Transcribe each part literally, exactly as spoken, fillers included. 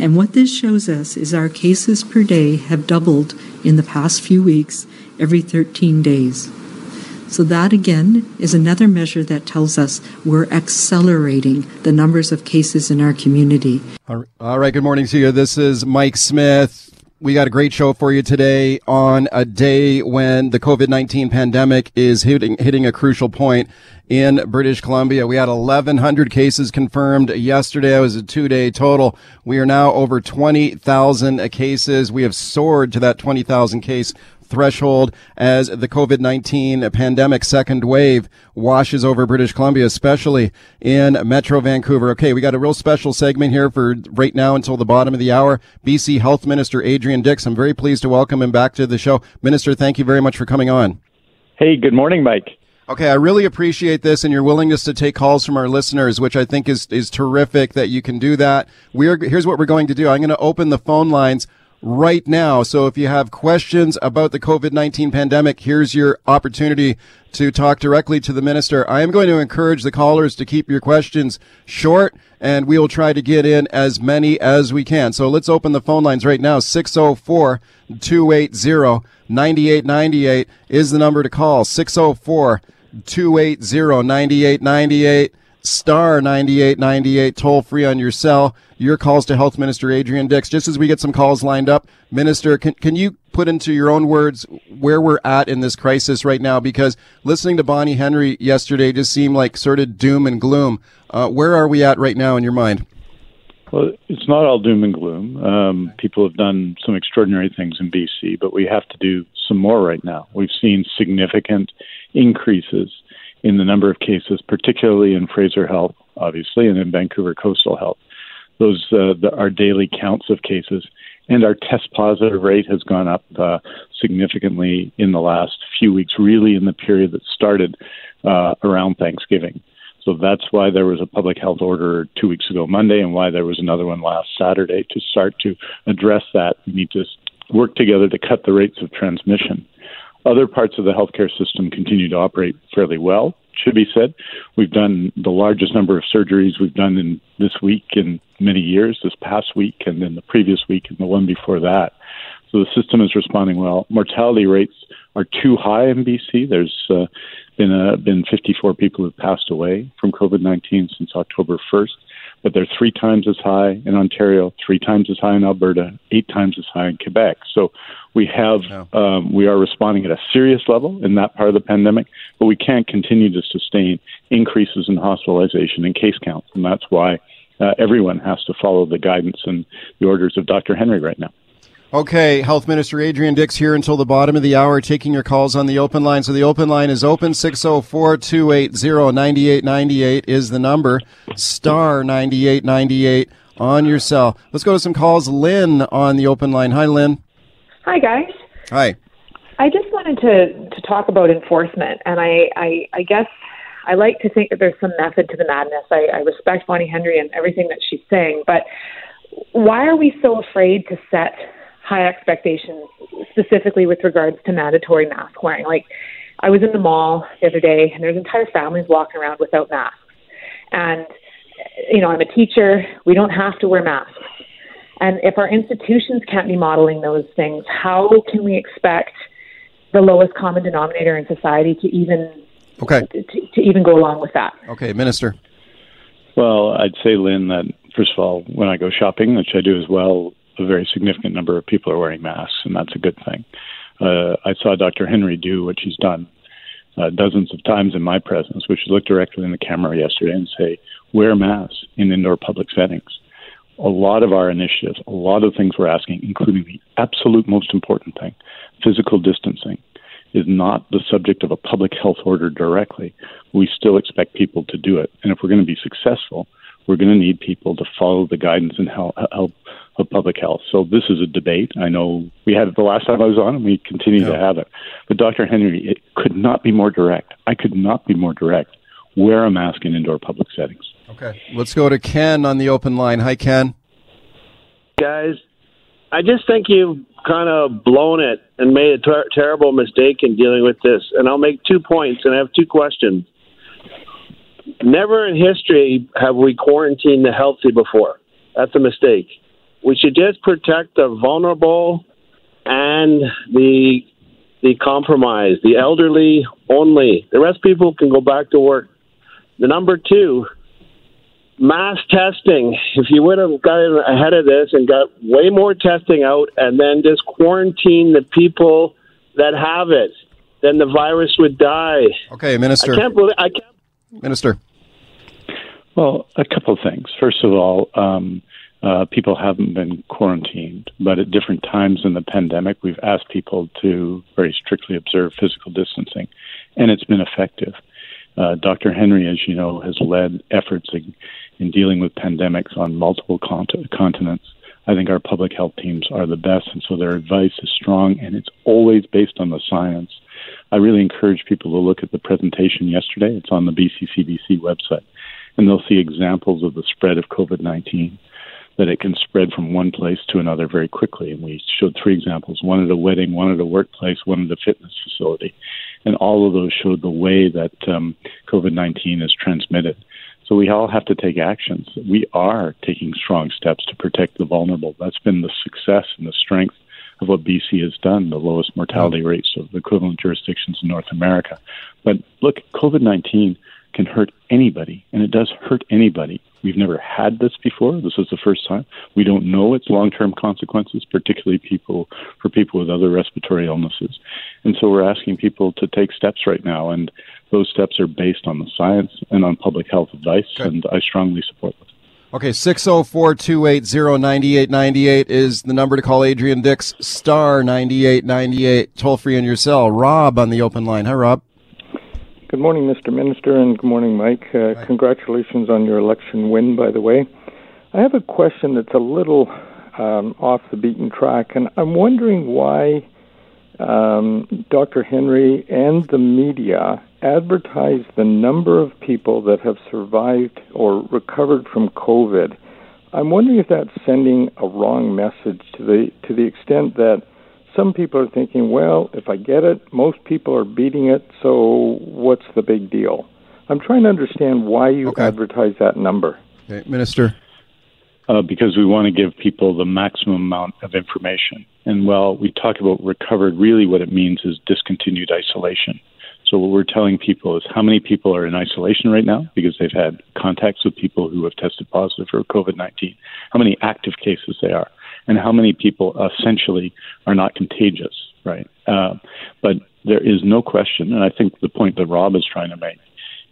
And what this shows us is our cases per day have doubled in the past few weeks every thirteen days. So that, again, is another measure that tells us we're accelerating the numbers of cases in our community. All right. Good morning to you. This is Mike Smith. We got a great show for you today on a day when the COVID nineteen pandemic is hitting, hitting a crucial point in British Columbia. We had eleven hundred cases confirmed yesterday. It was a two-day total. We are now over twenty thousand cases. We have soared to that twenty thousand case threshold as the COVID nineteen pandemic second wave washes over British Columbia, especially in Metro Vancouver. Okay, we got a real special segment here for right now until the bottom of the hour. B C Health Minister Adrian Dix, I'm very pleased to welcome him back to the show. Minister, thank you very much for coming on. Hey, good morning, Mike. Okay, I really appreciate this and your willingness to take calls from our listeners, which I think is is terrific that you can do that. We're here's what we're going to do. I'm going to open the phone lines right now. So if you have questions about the COVID nineteen pandemic, here's your opportunity to talk directly to the minister. I am going to encourage the callers to keep your questions short, and we will try to get in as many as we can. So let's open the phone lines right now. six oh four, two eight zero, nine eight nine eight is the number to call. six oh four, two eight zero, nine eight nine eight. Star ninety-eight ninety-eight, toll free on your cell. Your calls to Health Minister Adrian Dix. Just as we get some calls lined up, Minister, can can you put into your own words where we're at in this crisis right now? Because listening to Bonnie Henry yesterday just seemed like sort of doom and gloom. Uh, where are we at right now in your mind? Well, it's not all doom and gloom. Um, people have done some extraordinary things in B C, but we have to do some more right now. We've seen significant increases in the number of cases, particularly in Fraser Health, obviously, and in Vancouver Coastal Health. Those uh, the, our daily counts of cases, and our test positive rate has gone up uh, significantly in the last few weeks, really in the period that started uh, around Thanksgiving. So that's why there was a public health order two weeks ago Monday, and why there was another one last Saturday to start to address that. We need to work together to cut the rates of transmission. Other parts of the healthcare system continue to operate fairly well, should be said. We've done the largest number of surgeries we've done in this week in many years, this past week, and then the previous week and the one before that. So the system is responding well. Mortality rates are too high in B C. There's uh, been uh, been fifty-four people who've passed away from COVID nineteen since October first, but they're three times as high in Ontario, three times as high in Alberta, eight times as high in Quebec. So we have oh. um, we are responding at a serious level in that part of the pandemic, but we can't continue to sustain increases in hospitalization and case counts, and that's why uh, everyone has to follow the guidance and the orders of Doctor Henry right now. Okay, Health Minister Adrian Dix here until the bottom of the hour, taking your calls on the open line. So the open line is open. Six oh four, two eight zero, nine eight nine eight is the number. Star ninety-eight ninety-eight on your cell. Let's go to some calls. Lynn on the open line. Hi, Lynn. Hi, guys. Hi. I just wanted to, to talk about enforcement, and I, I, I guess I like to think that there's some method to the madness. I, I respect Bonnie Henry and everything that she's saying, but why are we so afraid to set high expectations, specifically with regards to mandatory mask wearing? Like, I was in the mall the other day, and there's entire families walking around without masks. And, you know, I'm a teacher. We don't have to wear masks. And if our institutions can't be modeling those things, how can we expect the lowest common denominator in society to even okay. to, to even go along with that? Okay, Minister. Well, I'd say, Lynn, that first of all, when I go shopping, which I do as well, a very significant number of people are wearing masks, and that's a good thing. Uh, I saw Doctor Henry do what she's done uh, dozens of times in my presence, which is look directly in the camera yesterday and say, wear masks in indoor public settings. A lot of our initiatives, a lot of things we're asking, including the absolute most important thing, physical distancing, is not the subject of a public health order directly. We still expect people to do it. And if we're going to be successful, we're going to need people to follow the guidance and help, help of public health. So this is a debate. I know we had it the last time I was on, and we continue yeah. to have it. But Doctor Henry, it could not be more direct. I could not be more direct. Wear a mask in indoor public settings. Okay. Let's go to Ken on the open line. Hi, Ken. Guys, I just think you've kind of blown it and made a ter- terrible mistake in dealing with this. And I'll make two points, and I have two questions. Never in history have we quarantined the healthy before. That's a mistake. We should just protect the vulnerable and the the compromised, the elderly only. The rest people can go back to work. The number two, mass testing. If you would have gotten ahead of this and got way more testing out and then just quarantine the people that have it, then the virus would die. Okay, Minister. I can't believe I can't Minister. Well, a couple of things. First of all, um, uh, people haven't been quarantined, but at different times in the pandemic, we've asked people to very strictly observe physical distancing, and it's been effective. Uh, Doctor Henry, as you know, has led efforts in, in dealing with pandemics on multiple cont- continents. I think our public health teams are the best, and so their advice is strong, and it's always based on the science. I really encourage people to look at the presentation yesterday. It's on the B C C D C website, and they'll see examples of the spread of COVID nineteen, that it can spread from one place to another very quickly. And we showed three examples, one at a wedding, one at a workplace, one at a fitness facility. And all of those showed the way that um, COVID nineteen is transmitted. So we all have to take actions. We are taking strong steps to protect the vulnerable. That's been the success and the strength of what B C has done, the lowest mortality rates of the equivalent jurisdictions in North America. But look, COVID nineteen can hurt anybody, and it does hurt anybody. We've never had this before. This is the first time. We don't know its long-term consequences, particularly people for people with other respiratory illnesses. And so we're asking people to take steps right now, and those steps are based on the science and on public health advice, okay. and I strongly support them. Okay, six oh four, two eight zero, nine eight nine eight is the number to call Adrian Dix, star ninety-eight ninety-eight, toll-free in your cell. Rob on the open line. Hi, Rob. Good morning, Mister Minister, and good morning, Mike. Uh, congratulations on your election win, by the way. I have a question that's a little um, off the beaten track, and I'm wondering why um, Doctor Henry and the media advertise the number of people that have survived or recovered from COVID. I'm wondering if that's sending a wrong message to the to the extent that some people are thinking, well, if I get it, most people are beating it, so what's the big deal? I'm trying to understand why you okay. advertise that number. Okay, Minister. Uh, because we want to give people the maximum amount of information. And while we talk about recovered, really what it means is discontinued isolation. So what we're telling people is how many people are in isolation right now because they've had contacts with people who have tested positive for COVID nineteen, how many active cases they are, and how many people essentially are not contagious, right? Uh, but there is no question, and I think the point that Rob is trying to make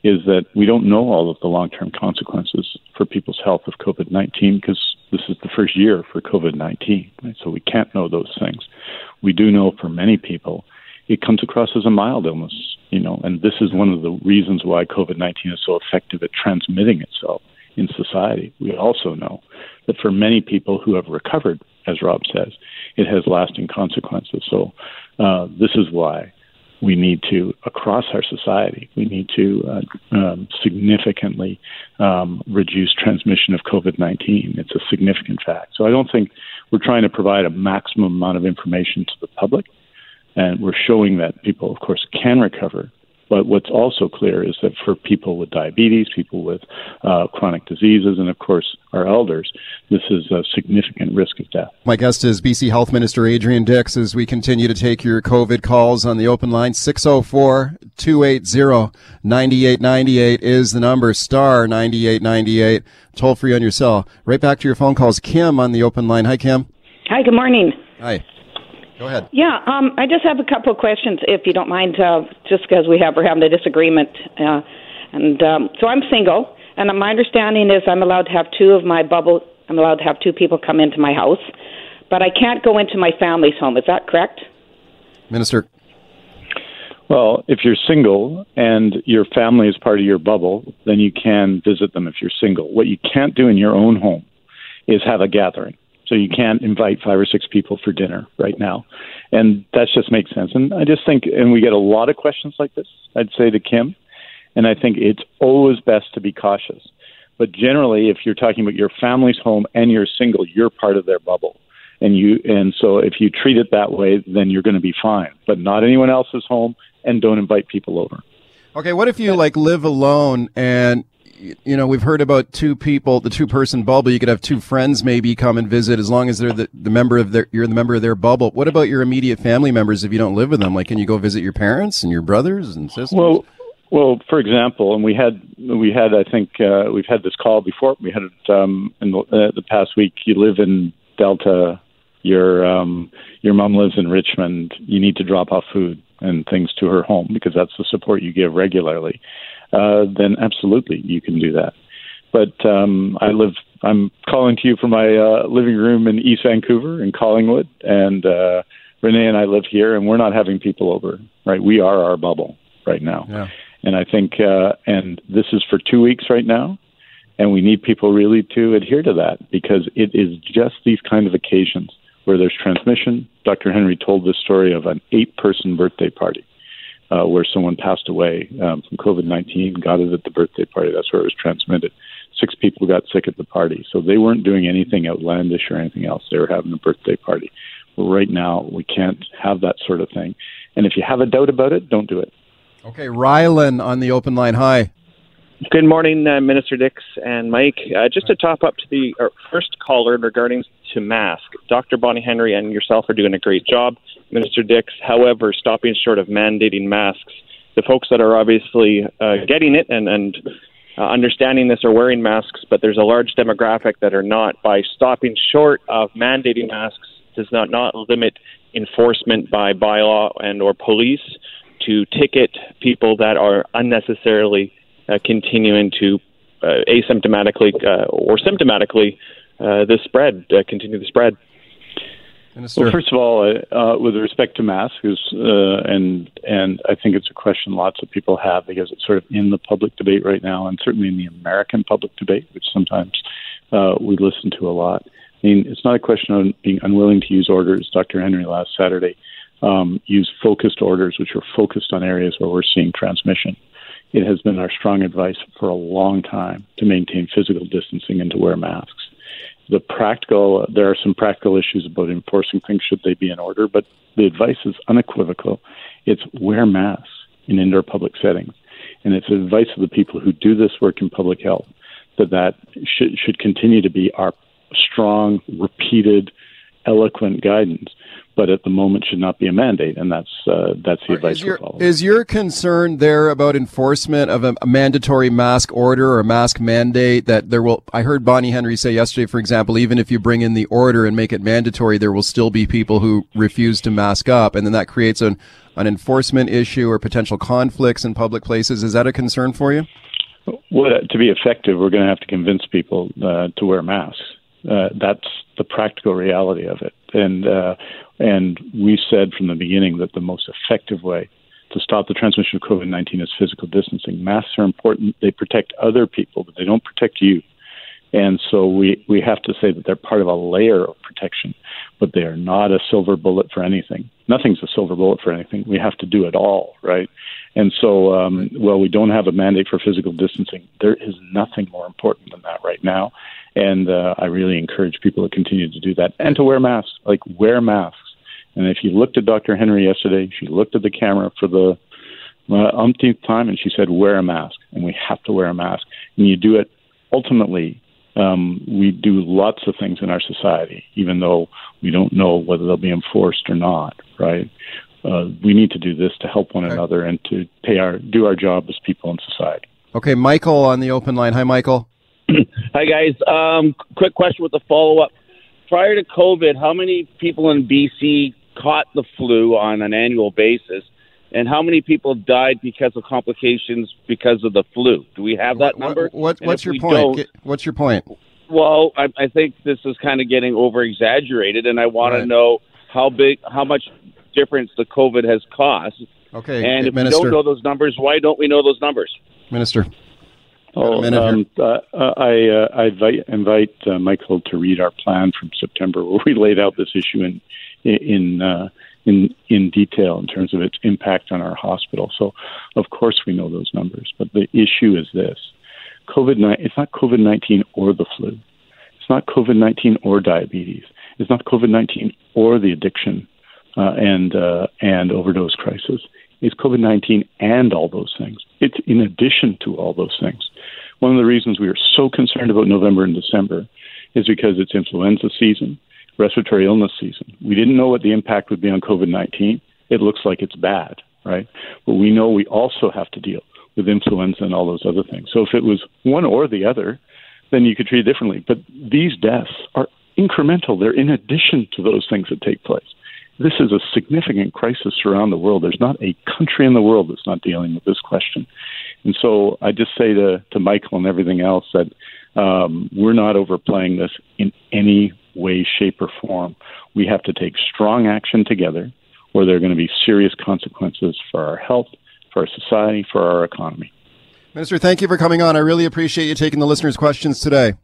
is that we don't know all of the long-term consequences for people's health of COVID nineteen because this is the first year for COVID nineteen, right? So we can't know those things. We do know for many people it comes across as a mild illness, you know, and this is one of the reasons why COVID nineteen is so effective at transmitting itself in society. We also know that for many people who have recovered, as Rob says, it has lasting consequences. So uh, this is why we need to, across our society, we need to uh, um, significantly um, reduce transmission of COVID nineteen. It's a significant fact. So I don't think we're trying to provide a maximum amount of information to the public. And we're showing that people, of course, can recover. But what's also clear is that for people with diabetes, people with uh, chronic diseases, and, of course, our elders, this is a significant risk of death. My guest is B C Health Minister Adrian Dix as we continue to take your COVID calls on the open line. six oh four, two eight zero, nine eight nine eight is the number, star ninety-eight ninety-eight, toll free on your cell. Right back to your phone calls. Kim on the open line. Hi, Kim. Hi, good morning. Hi. Go ahead. Yeah, um, I just have a couple of questions, if you don't mind, uh, just because we have, we're having a disagreement. Uh, and um, so I'm single, and my understanding is I'm allowed to have two of my bubble, I'm allowed to have two people come into my house, but I can't go into my family's home. Is that correct? Minister. Well, if you're single and your family is part of your bubble, then you can visit them if you're single. What you can't do in your own home is have a gathering. So you can't invite five or six people for dinner right now. And that just makes sense. And I just think, and we get a lot of questions like this, I'd say to Kim, and I think it's always best to be cautious. But generally, if you're talking about your family's home and you're single, you're part of their bubble. And you, and so if you treat it that way, then you're going to be fine. But not anyone else's home, and don't invite people over. Okay, what if you like live alone and, you know, we've heard about two people, the two-person bubble. You could have two friends maybe come and visit as long as they're the, the member of their, you're the member of their bubble. What about your immediate family members if you don't live with them? Like, can you go visit your parents and your brothers and sisters? Well, well, for example, and we had, we had, I think uh, we've had this call before. We had it um, in the, uh, the past week. You live in Delta. Your um, your mom lives in Richmond. You need to drop off food and things to her home because that's the support you give regularly. Uh, then absolutely you can do that. But um, I live. I'm calling to you from my uh, living room in East Vancouver in Collingwood, and uh, Renee and I live here, and we're not having people over. Right, we are our bubble right now, yeah. And I think uh, and this is for two weeks right now, and we need people really to adhere to that because it is just these kind of occasions where there's transmission. Doctor Henry told the story of an eight-person birthday party uh, where someone passed away um, from COVID nineteen, got it at the birthday party. That's where it was transmitted. Six people got sick at the party. So they weren't doing anything outlandish or anything else. They were having a birthday party. But right now, we can't have that sort of thing. And if you have a doubt about it, don't do it. Okay, Rylan on the open line. Hi. Good morning, uh, Minister Dix and Mike. Uh, just to top up to the uh, first caller regarding to mask, Doctor Bonnie Henry and yourself are doing a great job, Minister Dix. However, stopping short of mandating masks, the folks that are obviously uh, getting it and, and uh, understanding this are wearing masks, but there's a large demographic that are not. By stopping short of mandating masks does not, not limit enforcement by bylaw and or police to ticket people that are unnecessarily Uh, continuing to uh, asymptomatically uh, or symptomatically uh, this spread, uh, continue the spread. Minister. Well, first of all, uh, with respect to masks, uh, and and I think it's a question lots of people have because it's sort of in the public debate right now, and certainly in the American public debate, which sometimes uh, we listen to a lot. I mean, it's not a question of being unwilling to use orders. Doctor Henry last Saturday um, used focused orders, which are focused on areas where we're seeing transmission. It has been our strong advice for a long time to maintain physical distancing and to wear masks. The practical, there are some practical issues about enforcing things should they be in order, but the advice is unequivocal. It's wear masks in indoor public settings. And it's advice of the people who do this work in public health that that should, should continue to be our strong, repeated, eloquent guidance, but at the moment should not be a mandate, and that's uh, that's the advice we're following. Is your concern there about enforcement of a, a mandatory mask order or a mask mandate that there will, I heard Bonnie Henry say yesterday, for example, even if you bring in the order and make it mandatory, there will still be people who refuse to mask up, and then that creates an, an enforcement issue or potential conflicts in public places. Is that a concern for you? Well, to be effective, we're going to have to convince people uh, to wear masks. Uh, that's the practical reality of it. And uh, and we said from the beginning that the most effective way to stop the transmission of COVID nineteen is physical distancing. Masks are important. They protect other people, but they don't protect you. And so we, we have to say that they're part of a layer of protection, but they are not a silver bullet for anything. Nothing's a silver bullet for anything. We have to do it all, right? And so, um, well, we don't have a mandate for physical distancing. There is nothing more important than that right now. And uh, I really encourage people to continue to do that and to wear masks, like wear masks. And if you looked at Doctor Henry yesterday, she looked at the camera for the uh, umpteenth time and she said, wear a mask. And we have to wear a mask. And you do it ultimately. Um, we do lots of things in our society, even though we don't know whether they'll be enforced or not, right? Uh, we need to do this to help one another and to pay our do our job as people in society. Okay, Michael on the open line. Hi, Michael. Hi, guys. Um, quick question with a follow-up. Prior to COVID, how many people in B C caught the flu on an annual basis, and how many people died because of complications because of the flu? Do we have that number? What, what, what's your point? What's your point? Well, I, I think this is kind of getting over-exaggerated, and I want right. to know how big, how much difference the COVID has caused. Okay, and if Minister. we don't know those numbers, why don't we know those numbers? Minister. Oh, um, uh, I, uh, I invite, invite uh, Michael to read our plan from September, where we laid out this issue in in uh, in in detail in terms of its impact on our hospital. So, of course, we know those numbers. But the issue is this: COVID nineteen. It's not COVID nineteen or the flu. It's not COVID nineteen or diabetes. It's not COVID nineteen or the addiction uh, and uh, and overdose crisis. It's COVID nineteen and all those things. It's in addition to all those things. One of the reasons we are so concerned about November and December is because it's influenza season, respiratory illness season. We didn't know what the impact would be on COVID nineteen. It looks like it's bad, right? But we know we also have to deal with influenza and all those other things. So if it was one or the other, then you could treat it differently. But these deaths are incremental. They're in addition to those things that take place. This is a significant crisis around the world. There's not a country in the world that's not dealing with this question. And so I just say to, to Michael and everything else that um, we're not overplaying this in any way, shape, or form. We have to take strong action together, or there are going to be serious consequences for our health, for our society, for our economy. Minister, thank you for coming on. I really appreciate you taking the listeners' questions today.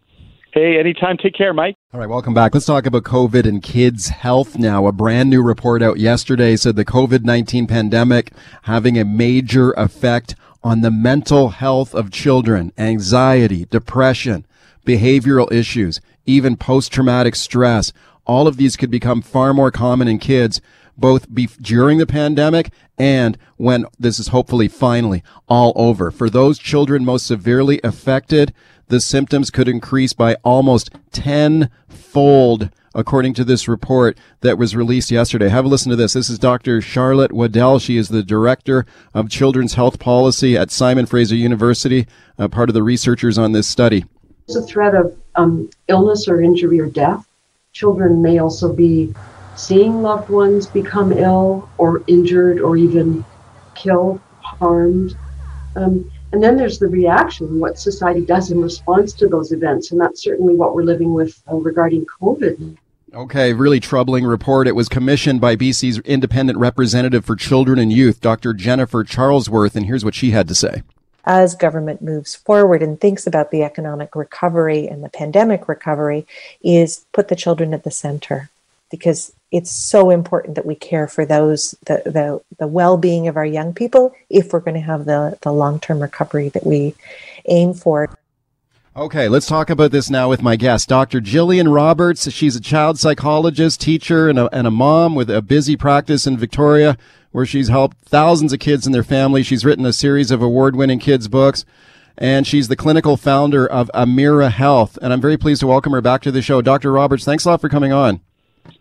Hey, anytime. Take care, Mike. All right, welcome back. Let's talk about COVID and kids' health now. A brand new report out yesterday said the COVID nineteen pandemic having a major effect on the mental health of children, anxiety, depression, behavioral issues, even post-traumatic stress. All of these could become far more common in kids, both be- during the pandemic and when this is hopefully finally all over. For those children most severely affected, the symptoms could increase by almost tenfold, according to this report that was released yesterday. Have a listen to this. This is Doctor Charlotte Waddell. She is the Director of Children's Health Policy at Simon Fraser University, uh, part of the researchers on this study. It's a threat of um, illness or injury or death. Children may also be seeing loved ones become ill or injured or even killed, harmed. Um, And then there's the reaction, what society does in response to those events. And that's certainly what we're living with uh, regarding COVID. Okay, really troubling report. It was commissioned by B C's independent representative for children and youth, Doctor Jennifer Charlesworth. And here's what she had to say. As government moves forward and thinks about the economic recovery and the pandemic recovery, is put the children at the center, because it's so important that we care for those, the the, the well-being of our young people, if we're going to have the, the long-term recovery that we aim for. Okay, let's talk about this now with my guest, Doctor Jillian Roberts. She's a child psychologist, teacher, and a, and a mom with a busy practice in Victoria, where she's helped thousands of kids and their families. She's written a series of award-winning kids' books, and she's the clinical founder of Amira Health. And I'm very pleased to welcome her back to the show. Doctor Roberts, thanks a lot for coming on.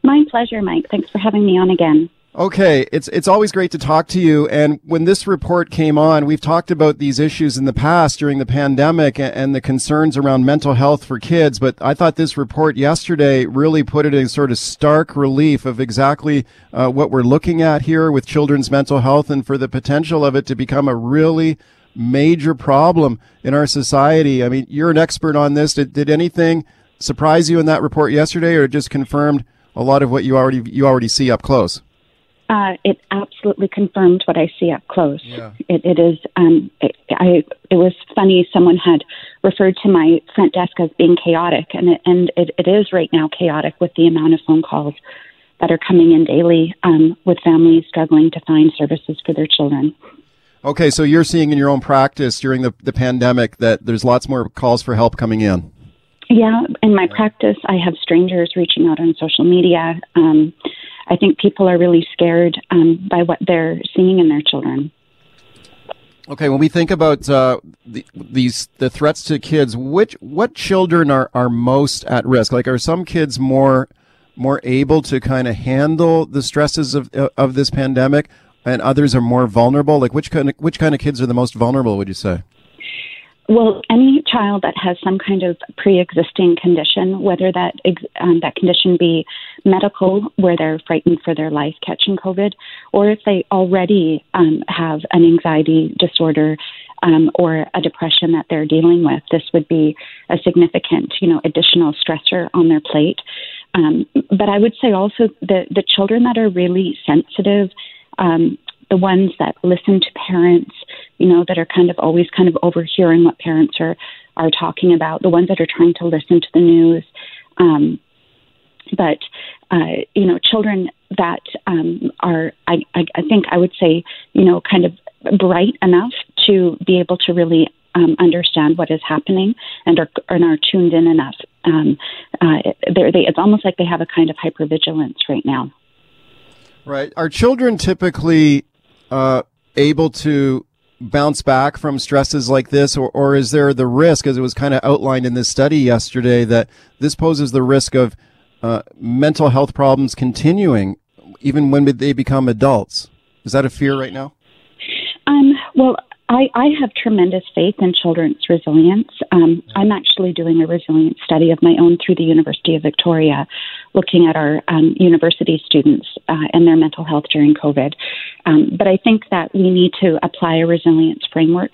My pleasure, Mike. Thanks for having me on again. Okay, it's it's always great to talk to you. And when this report came on, we've talked about these issues in the past during the pandemic and the concerns around mental health for kids. But I thought this report yesterday really put it in sort of stark relief of exactly uh, what we're looking at here with children's mental health, and for the potential of it to become a really major problem in our society. I mean, you're an expert on this. Did, did anything surprise you in that report yesterday, or just confirmed a lot of what you already you already see up close? Uh, it absolutely confirmed what I see up close. Yeah. It, it is. Um, it, I. It was funny. Someone had referred to my front desk as being chaotic, and it, and it, it is right now chaotic with the amount of phone calls that are coming in daily, um, with families struggling to find services for their children. Okay, so you're seeing in your own practice during the, the pandemic that there's lots more calls for help coming in. Yeah, in my practice, I have strangers reaching out on social media. Um, I think people are really scared um, by what they're seeing in their children. Okay, when we think about uh, the, these the threats to kids, which what children are, are most at risk? Like, are some kids more more able to kind of handle the stresses of of this pandemic, and others are more vulnerable? Like, which kind of, which kind of kids are the most vulnerable, would you say? Well, any child that has some kind of pre-existing condition, whether that um, that condition be medical, where they're frightened for their life catching COVID, or if they already um, have an anxiety disorder um, or a depression that they're dealing with, this would be a significant, you know, additional stressor on their plate. Um, but I would say also the the children that are really sensitive, um, the ones that listen to parents, you know, that are kind of always kind of overhearing what parents are, are talking about, the ones that are trying to listen to the news. Um, but, uh, you know, children that um, are, I, I, I think I would say, you know, kind of bright enough to be able to really Um, understand what is happening and are and are tuned in enough. Um, uh, they, it's almost like they have a kind of hypervigilance right now. Right. Are children typically uh, able to bounce back from stresses like this, or, or is there the risk, as it was kind of outlined in this study yesterday, that this poses the risk of uh, mental health problems continuing even when they become adults? Is that a fear right now? Um, well, I, I have tremendous faith in children's resilience. Um, I'm actually doing a resilience study of my own through the University of Victoria, looking at our um, university students uh, and their mental health during COVID. Um, but I think that we need to apply a resilience framework.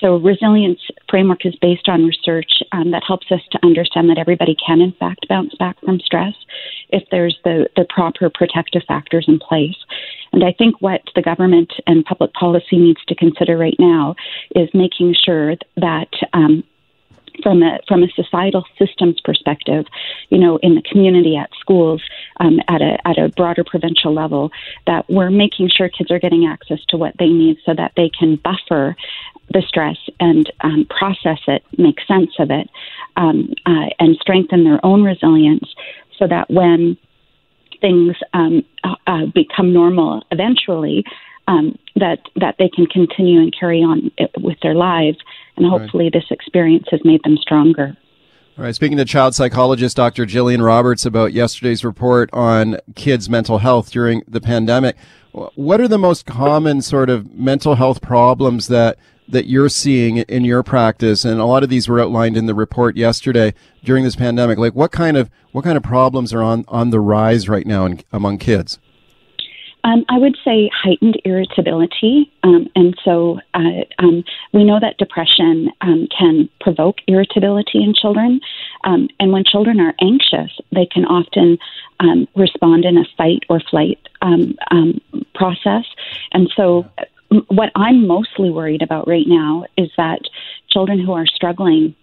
So resilience framework is based on research um, that helps us to understand that everybody can, in fact, bounce back from stress if there's the, the proper protective factors in place. And I think what the government and public policy needs to consider right now is making sure that um, from a from a societal systems perspective, you know, in the community, at schools, um, at a at a broader provincial level, that we're making sure kids are getting access to what they need so that they can buffer the stress and um, process it, make sense of it, um, uh, and strengthen their own resilience so that when things um, uh, become normal eventually, um, that that they can continue and carry on with their lives. And hopefully right. This experience has made them stronger. All right. Speaking to child psychologist Doctor Jillian Roberts about yesterday's report on kids' mental health during the pandemic, what are the most common sort of mental health problems that that you're seeing in your practice? And a lot of these were outlined in the report yesterday during this pandemic. Like what kind of what kind of problems are on, on the rise right now in, among kids? Um, I would say heightened irritability. Um, and so uh, um, we know that depression um, can provoke irritability in children. Um, and when children are anxious, they can often um, respond in a fight or flight um, um, process. And so what I'm mostly worried about right now is that children who are struggling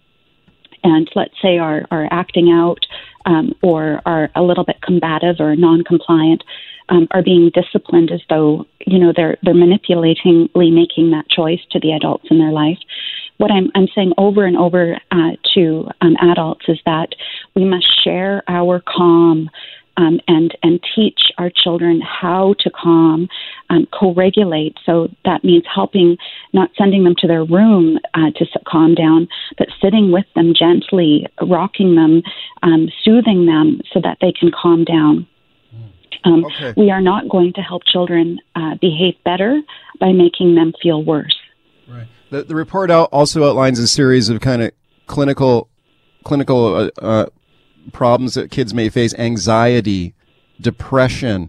and let's say are, are acting out um, or are a little bit combative or non-compliant um, are being disciplined as though, you know, they're they're manipulatingly making that choice to the adults in their life. What I'm, I'm saying over and over uh, to um, adults is that we must share our calm Um, and and teach our children how to calm, um, co-regulate. So that means helping, not sending them to their room uh, to calm down, but sitting with them gently, rocking them, um, soothing them so that they can calm down. Um, okay. We are not going to help children uh, behave better by making them feel worse. Right. The, the report out also outlines a series of kind of clinical, clinical uh, uh, problems that kids may face: anxiety, depression,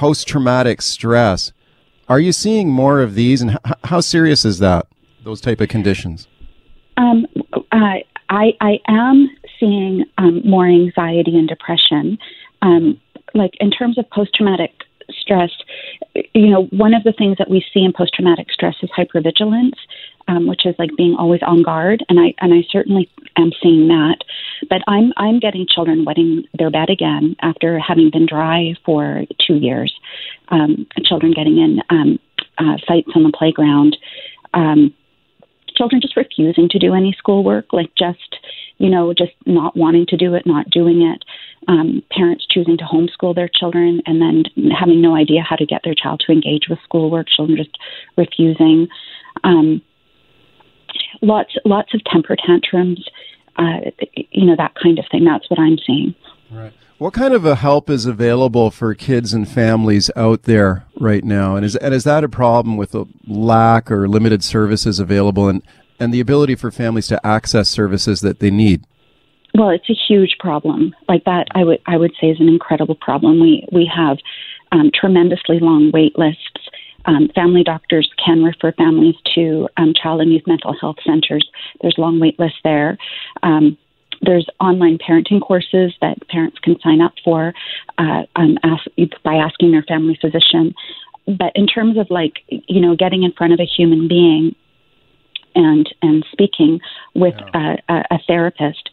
post-traumatic stress. Are you seeing more of these, and h- how serious is that, those type of conditions? Um, I, I, I am seeing um, more anxiety and depression. Um, like in terms of post-traumatic stress, you know, one of the things that we see in post-traumatic stress is hypervigilance, um, which is like being always on guard, and I and I certainly am seeing that. But I'm I'm getting children wetting their bed again after having been dry for two years. Um, children getting in um, uh, fights on the playground. Um, children just refusing to do any schoolwork, like just you know just not wanting to do it, not doing it. Um, parents choosing to homeschool their children and then having no idea how to get their child to engage with schoolwork. Children just refusing. Um, lots lots of temper tantrums. Uh, you know, that kind of thing. That's what I'm seeing. Right. What kind of a help is available for kids and families out there right now? And is and is that a problem with the lack or limited services available and, and the ability for families to access services that they need? Well, it's a huge problem. Like that, I would I would say is an incredible problem. We, we have um, tremendously long wait lists. Um, family doctors can refer families to um, child and youth mental health centers. There's long wait lists there. Um, there's online parenting courses that parents can sign up for uh, um, ask, by asking their family physician. but in terms of, like, you know, getting in front of a human being and and speaking with yeah. a, a therapist,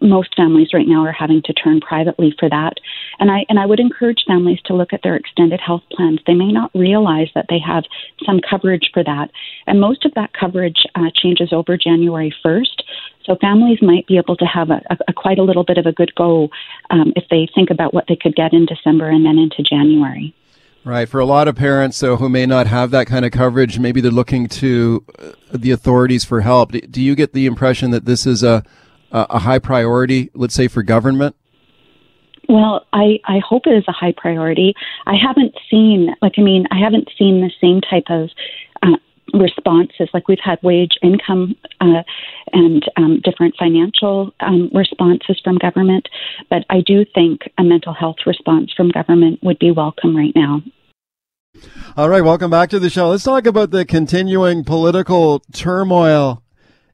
most families right now are having to turn privately for that. And I and I would encourage families to look at their extended health plans. They may not realize that they have some coverage for that. And most of that coverage uh, changes over January first. So families might be able to have a, a, a quite a little bit of a good go um, if they think about what they could get in December and then into January. Right. For a lot of parents, though, who may not have that kind of coverage, maybe they're looking to the authorities for help. Do you get the impression that this is a a high priority, let's say, for government? Well, I, I hope it is a high priority. I haven't seen, like, I mean, I haven't seen the same type of uh, responses. Like, we've had wage, income, uh, and um, different financial um, responses from government. But I do think a mental health response from government would be welcome right now. All right, welcome back to the show. Let's talk about the continuing political turmoil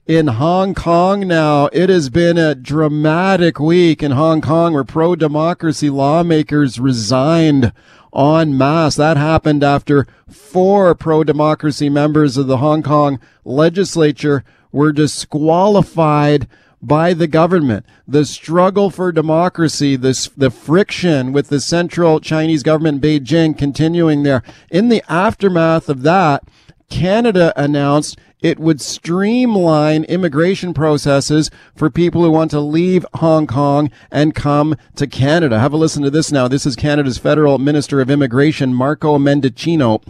in Hong Kong now. It has been a dramatic week in Hong Kong where pro-democracy lawmakers resigned en masse. That happened after four pro-democracy members of the Hong Kong legislature were disqualified by the government. The struggle for democracy, this, the friction with the central Chinese government, Beijing, continuing there. In the aftermath of that, Canada announced it would streamline immigration processes for people who want to leave Hong Kong and come to Canada. Have a listen to this now. This is Canada's Federal Minister of Immigration, Marco Mendicino.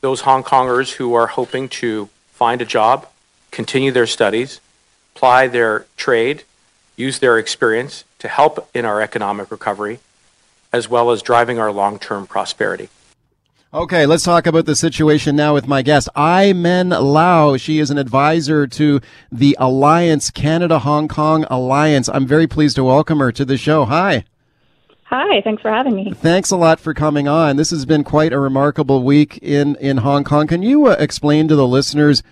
Those Hong Kongers who are hoping to find a job, continue their studies, apply their trade, use their experience to help in our economic recovery, as well as driving our long-term prosperity. Okay, let's talk about the situation now with my guest, Aileen Lau. She is an advisor to the Alliance Canada-Hong Kong Alliance. I'm very pleased to welcome her to the show. Hi. Hi, thanks for having me. Thanks a lot for coming on. This has been quite a remarkable week in, in Hong Kong. Can you uh, explain to the listeners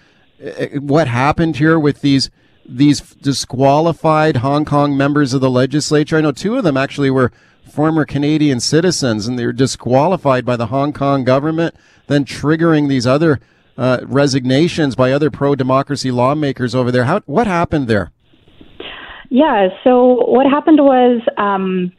uh, what happened here with these these disqualified Hong Kong members of the legislature? I know two of them actually were former Canadian citizens, and they were disqualified by the Hong Kong government, then triggering these other uh, resignations by other pro-democracy lawmakers over there. How, what happened there? Yeah, so what happened was, um,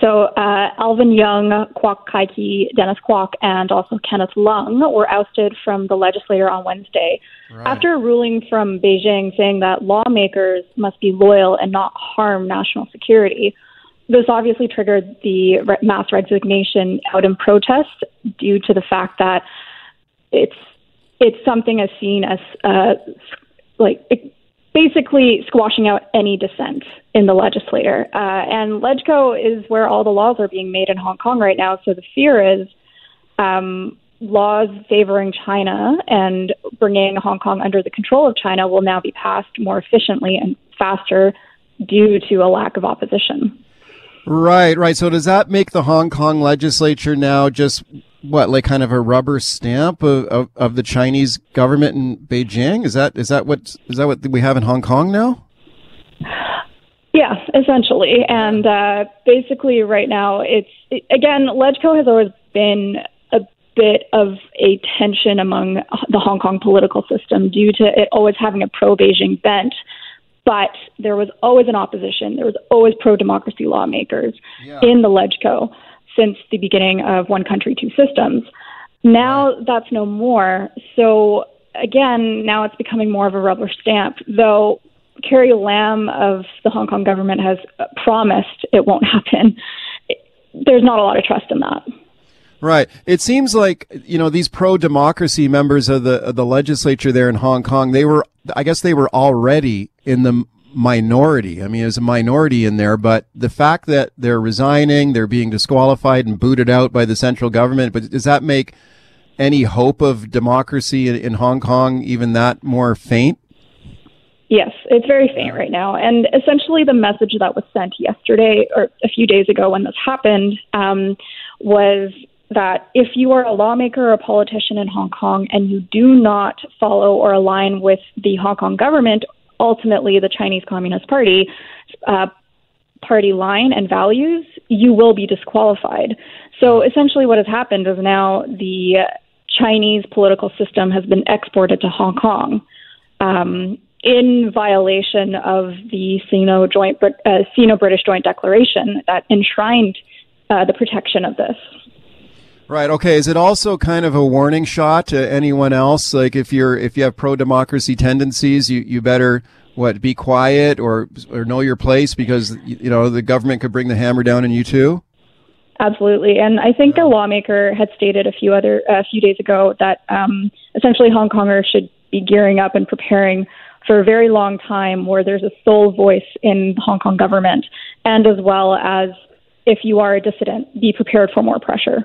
so uh, Alvin Young, Kwok Kai-ki, Dennis Kwok, and also Kenneth Lung were ousted from the legislature on Wednesday right. after a ruling from Beijing saying that lawmakers must be loyal and not harm national security. This obviously triggered the mass resignation out in protest due to the fact that it's it's something as seen as uh, like basically squashing out any dissent in the legislature. Uh, and LegCo is where all the laws are being made in Hong Kong right now. So the fear is um, laws favoring China and bringing Hong Kong under the control of China will now be passed more efficiently and faster due to a lack of opposition. Right, right. So does that make the Hong Kong legislature now just, what, like kind of a rubber stamp of, of, of the Chinese government in Beijing? Is that is that what is that what we have in Hong Kong now? Yeah, essentially. And uh, basically right now it's, again, LegCo has always been a bit of a tension among the Hong Kong political system due to it always having a pro-Beijing bent. But there was always an opposition. There was always pro-democracy lawmakers yeah. in the LegCo since the beginning of One Country, Two Systems. Now that's no more. So again, now it's becoming more of a rubber stamp, though Carrie Lam of the Hong Kong government has promised it won't happen. There's not a lot of trust in that. Right. It seems like, you know, these pro-democracy members of the of the legislature there in Hong Kong, they were, I guess they were already in the minority. I mean, there's a minority in there, but the fact that they're resigning, they're being disqualified and booted out by the central government, but does that make any hope of democracy in, in Hong Kong even that more faint? Yes, it's very faint right now. And essentially the message that was sent yesterday or a few days ago when this happened um, was that if you are a lawmaker or a politician in Hong Kong and you do not follow or align with the Hong Kong government, ultimately the Chinese Communist Party, uh, party line and values, you will be disqualified. So essentially what has happened is now the Chinese political system has been exported to Hong Kong um, in violation of the Sino joint, uh, Sino-British Joint Declaration that enshrined uh, the protection of this. Right. Okay. Is it also kind of a warning shot to anyone else? Like if you're if you have pro-democracy tendencies, you, you better what be quiet or or know your place because you know the government could bring the hammer down on you too. Absolutely. And I think a lawmaker had stated a few other a few days ago that um, essentially Hong Kongers should be gearing up and preparing for a very long time where there's a sole voice in the Hong Kong government, and as well as if you are a dissident, be prepared for more pressure.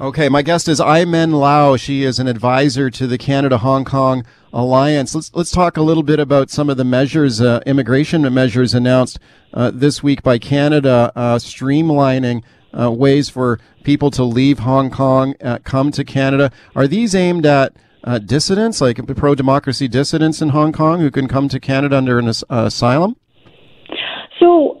Okay, my guest is Aileen Lau. She is an advisor to the Canada-Hong Kong Alliance. Let's let's talk a little bit about some of the measures, uh, immigration measures announced uh, this week by Canada, uh, streamlining uh, ways for people to leave Hong Kong, uh, come to Canada. Are these aimed at uh, dissidents, like pro-democracy dissidents in Hong Kong who can come to Canada under an as- uh, asylum? So...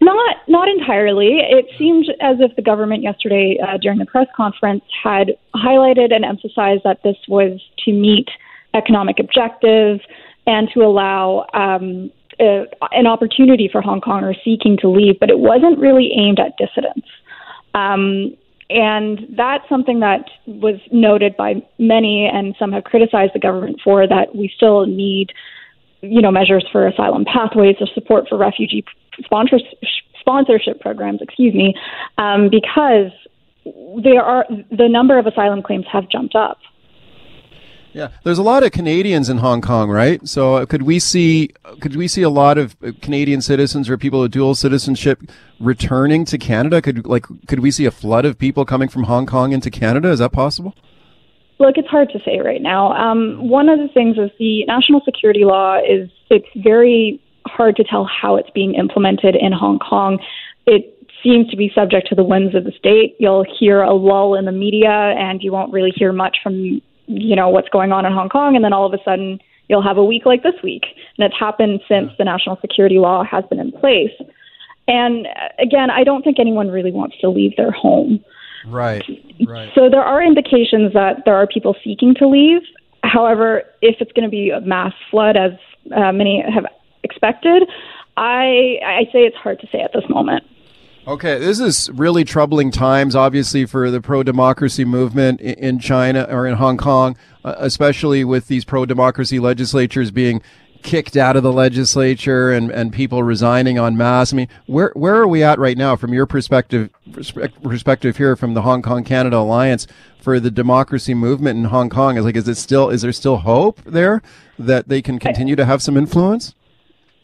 Not not entirely. It seemed as if the government yesterday uh, during the press conference had highlighted and emphasized that this was to meet economic objectives and to allow um, a, an opportunity for Hong Kongers seeking to leave, but it wasn't really aimed at dissidents. Um, and that's something that was noted by many, and some have criticized the government for, that we still need you know, measures for asylum pathways or support for refugee sponsors, sponsorship programs, excuse me, um, because there are the number of asylum claims have jumped up. Yeah, there's a lot of Canadians in Hong Kong, right? So could we see could we see a lot of Canadian citizens or people with dual citizenship returning to Canada? Could like could we see a flood of people coming from Hong Kong into Canada? Is that possible? Look, it's hard to say right now. Um, one of the things is the national security law is it's very hard to tell how it's being implemented in Hong Kong. It seems to be subject to the winds of the state. You'll hear a lull in the media and you won't really hear much from, you know, what's going on in Hong Kong. And then all of a sudden you'll have a week like this week. And it's happened since the national security law has been in place. And again, I don't think anyone really wants to leave their home. Right, right. So there are indications that there are people seeking to leave. However, if it's going to be a mass flood, as uh, many have expected, I I say it's hard to say at this moment. Okay, this is really troubling times, obviously, for the pro-democracy movement in China or in Hong Kong, especially with these pro-democracy legislatures being kicked out of the legislature and, and people resigning en masse. I mean, where where are we at right now from your perspective perspective here from the Hong Kong Canada Alliance for the democracy movement in Hong Kong? Is like is it still is there still hope there that they can continue to have some influence?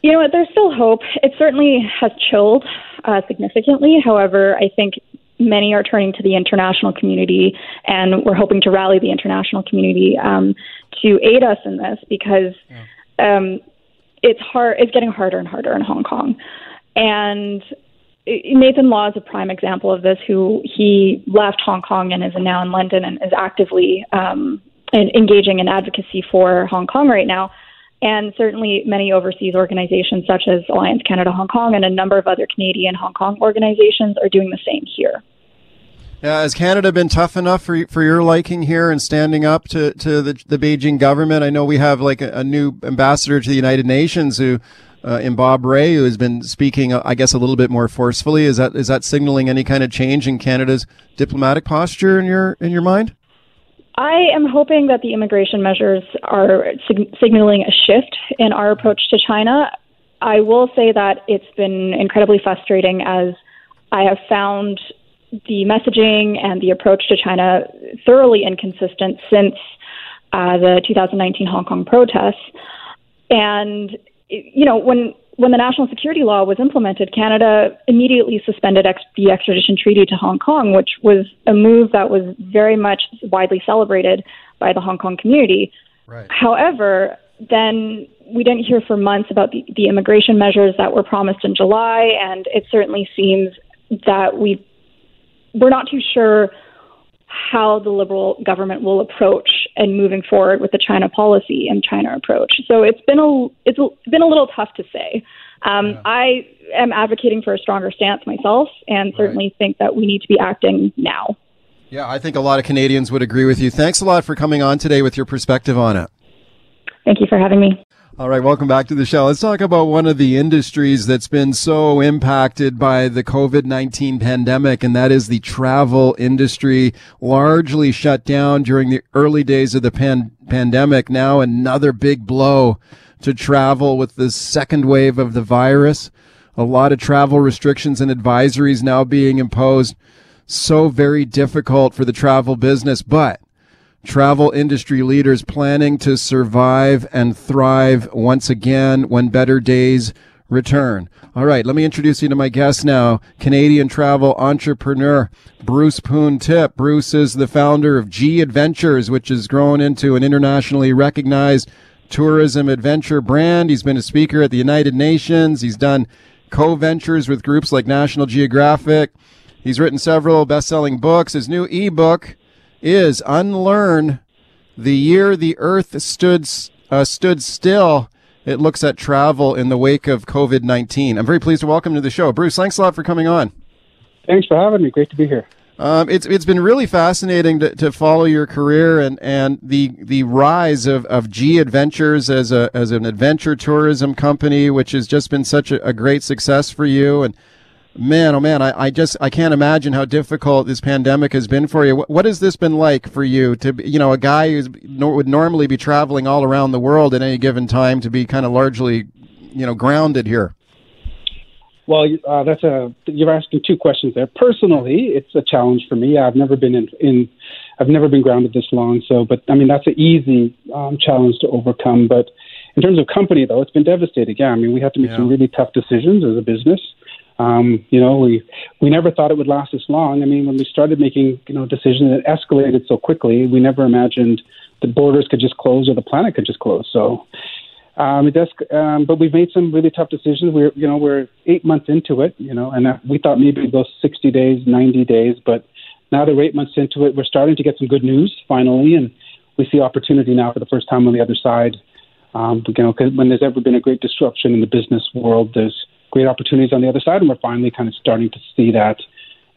You know what, there's still hope. It certainly has chilled uh, significantly. However, I think many are turning to the international community, and we're hoping to rally the international community um, to aid us in this because. Yeah. Um, it's hard. It's getting harder and harder in Hong Kong. And Nathan Law is a prime example of this, who he left Hong Kong and is now in London and is actively um, engaging in advocacy for Hong Kong right now. And certainly many overseas organizations such as Alliance Canada-Hong Kong and a number of other Canadian Hong Kong organizations are doing the same here. Uh, has Canada been tough enough for for your liking here and standing up to, to the, the Beijing government? I know we have like a, a new ambassador to the United Nations who, uh, in Bob Rae, who has been speaking, I guess, a little bit more forcefully. Is that is that signaling any kind of change in Canada's diplomatic posture in your in your mind? I am hoping that the immigration measures are sig- signaling a shift in our approach to China. I will say that it's been incredibly frustrating as I have found the messaging and the approach to China thoroughly inconsistent since uh, the two thousand nineteen Hong Kong protests. And, you know, when when the national security law was implemented, Canada immediately suspended ex- the extradition treaty to Hong Kong, which was a move that was very much widely celebrated by the Hong Kong community. Right. However, then we didn't hear for months about the, the immigration measures that were promised in July, and it certainly seems that we've We're not too sure how the Liberal government will approach and moving forward with the China policy and China approach. So it's been a it's been a little tough to say. Um, yeah. I am advocating for a stronger stance myself, and certainly right. think that we need to be acting now. Yeah, I think a lot of Canadians would agree with you. Thanks a lot for coming on today with your perspective on it. Thank you for having me. All right, welcome back to the show. Let's talk about one of the industries that's been so impacted by the COVID nineteen pandemic, and that is the travel industry, largely shut down during the early days of the pan- pandemic. Now another big blow to travel with the second wave of the virus. A lot of travel restrictions and advisories now being imposed. So very difficult for the travel business, but travel industry leaders planning to survive and thrive once again when better days return. All right, let me introduce you to my guest now, Canadian travel entrepreneur Bruce Poon Tip. Bruce is the founder of G Adventures, which has grown into an internationally recognized tourism adventure brand. He's been a speaker at the United Nations. He's done co-ventures with groups like National Geographic. He's written several best-selling books. His new ebook is Unlearn, the Year the Earth Stood uh, Stood Still. It looks at travel in the wake of COVID nineteen. I'm very pleased to welcome to the show. Bruce, thanks a lot for coming on. Thanks for having me. Great to be here. Um, it's it's been really fascinating to, to follow your career and, and the the rise of, of G Adventures as a as an adventure tourism company, which has just been such a, a great success for you. And man, oh man, I, I just I can't imagine how difficult this pandemic has been for you. What, what has this been like for you to, you know, a guy who nor, would normally be traveling all around the world at any given time to be kind of largely, you know, grounded here? Well, uh, that's a you're asking two questions there. Personally, it's a challenge for me. I've never been in, in I've never been grounded this long. So, but I mean, that's an easy um, challenge to overcome. But in terms of company, though, it's been devastating. Yeah, I mean, we had to make yeah. some really tough decisions as a business. Um, you know, we, we never thought it would last this long. I mean, when we started making, you know, decisions, it escalated so quickly. We never imagined the borders could just close or the planet could just close. So, um, it does, um, but we've made some really tough decisions. We're, you know, we're eight months into it, you know, and we thought maybe it'd go sixty days, ninety days, but now that we're eight months into it, we're starting to get some good news finally. And we see opportunity now for the first time on the other side. Um, you know, 'cause when there's ever been a great disruption in the business world, there's great opportunities on the other side, and we're finally kind of starting to see that.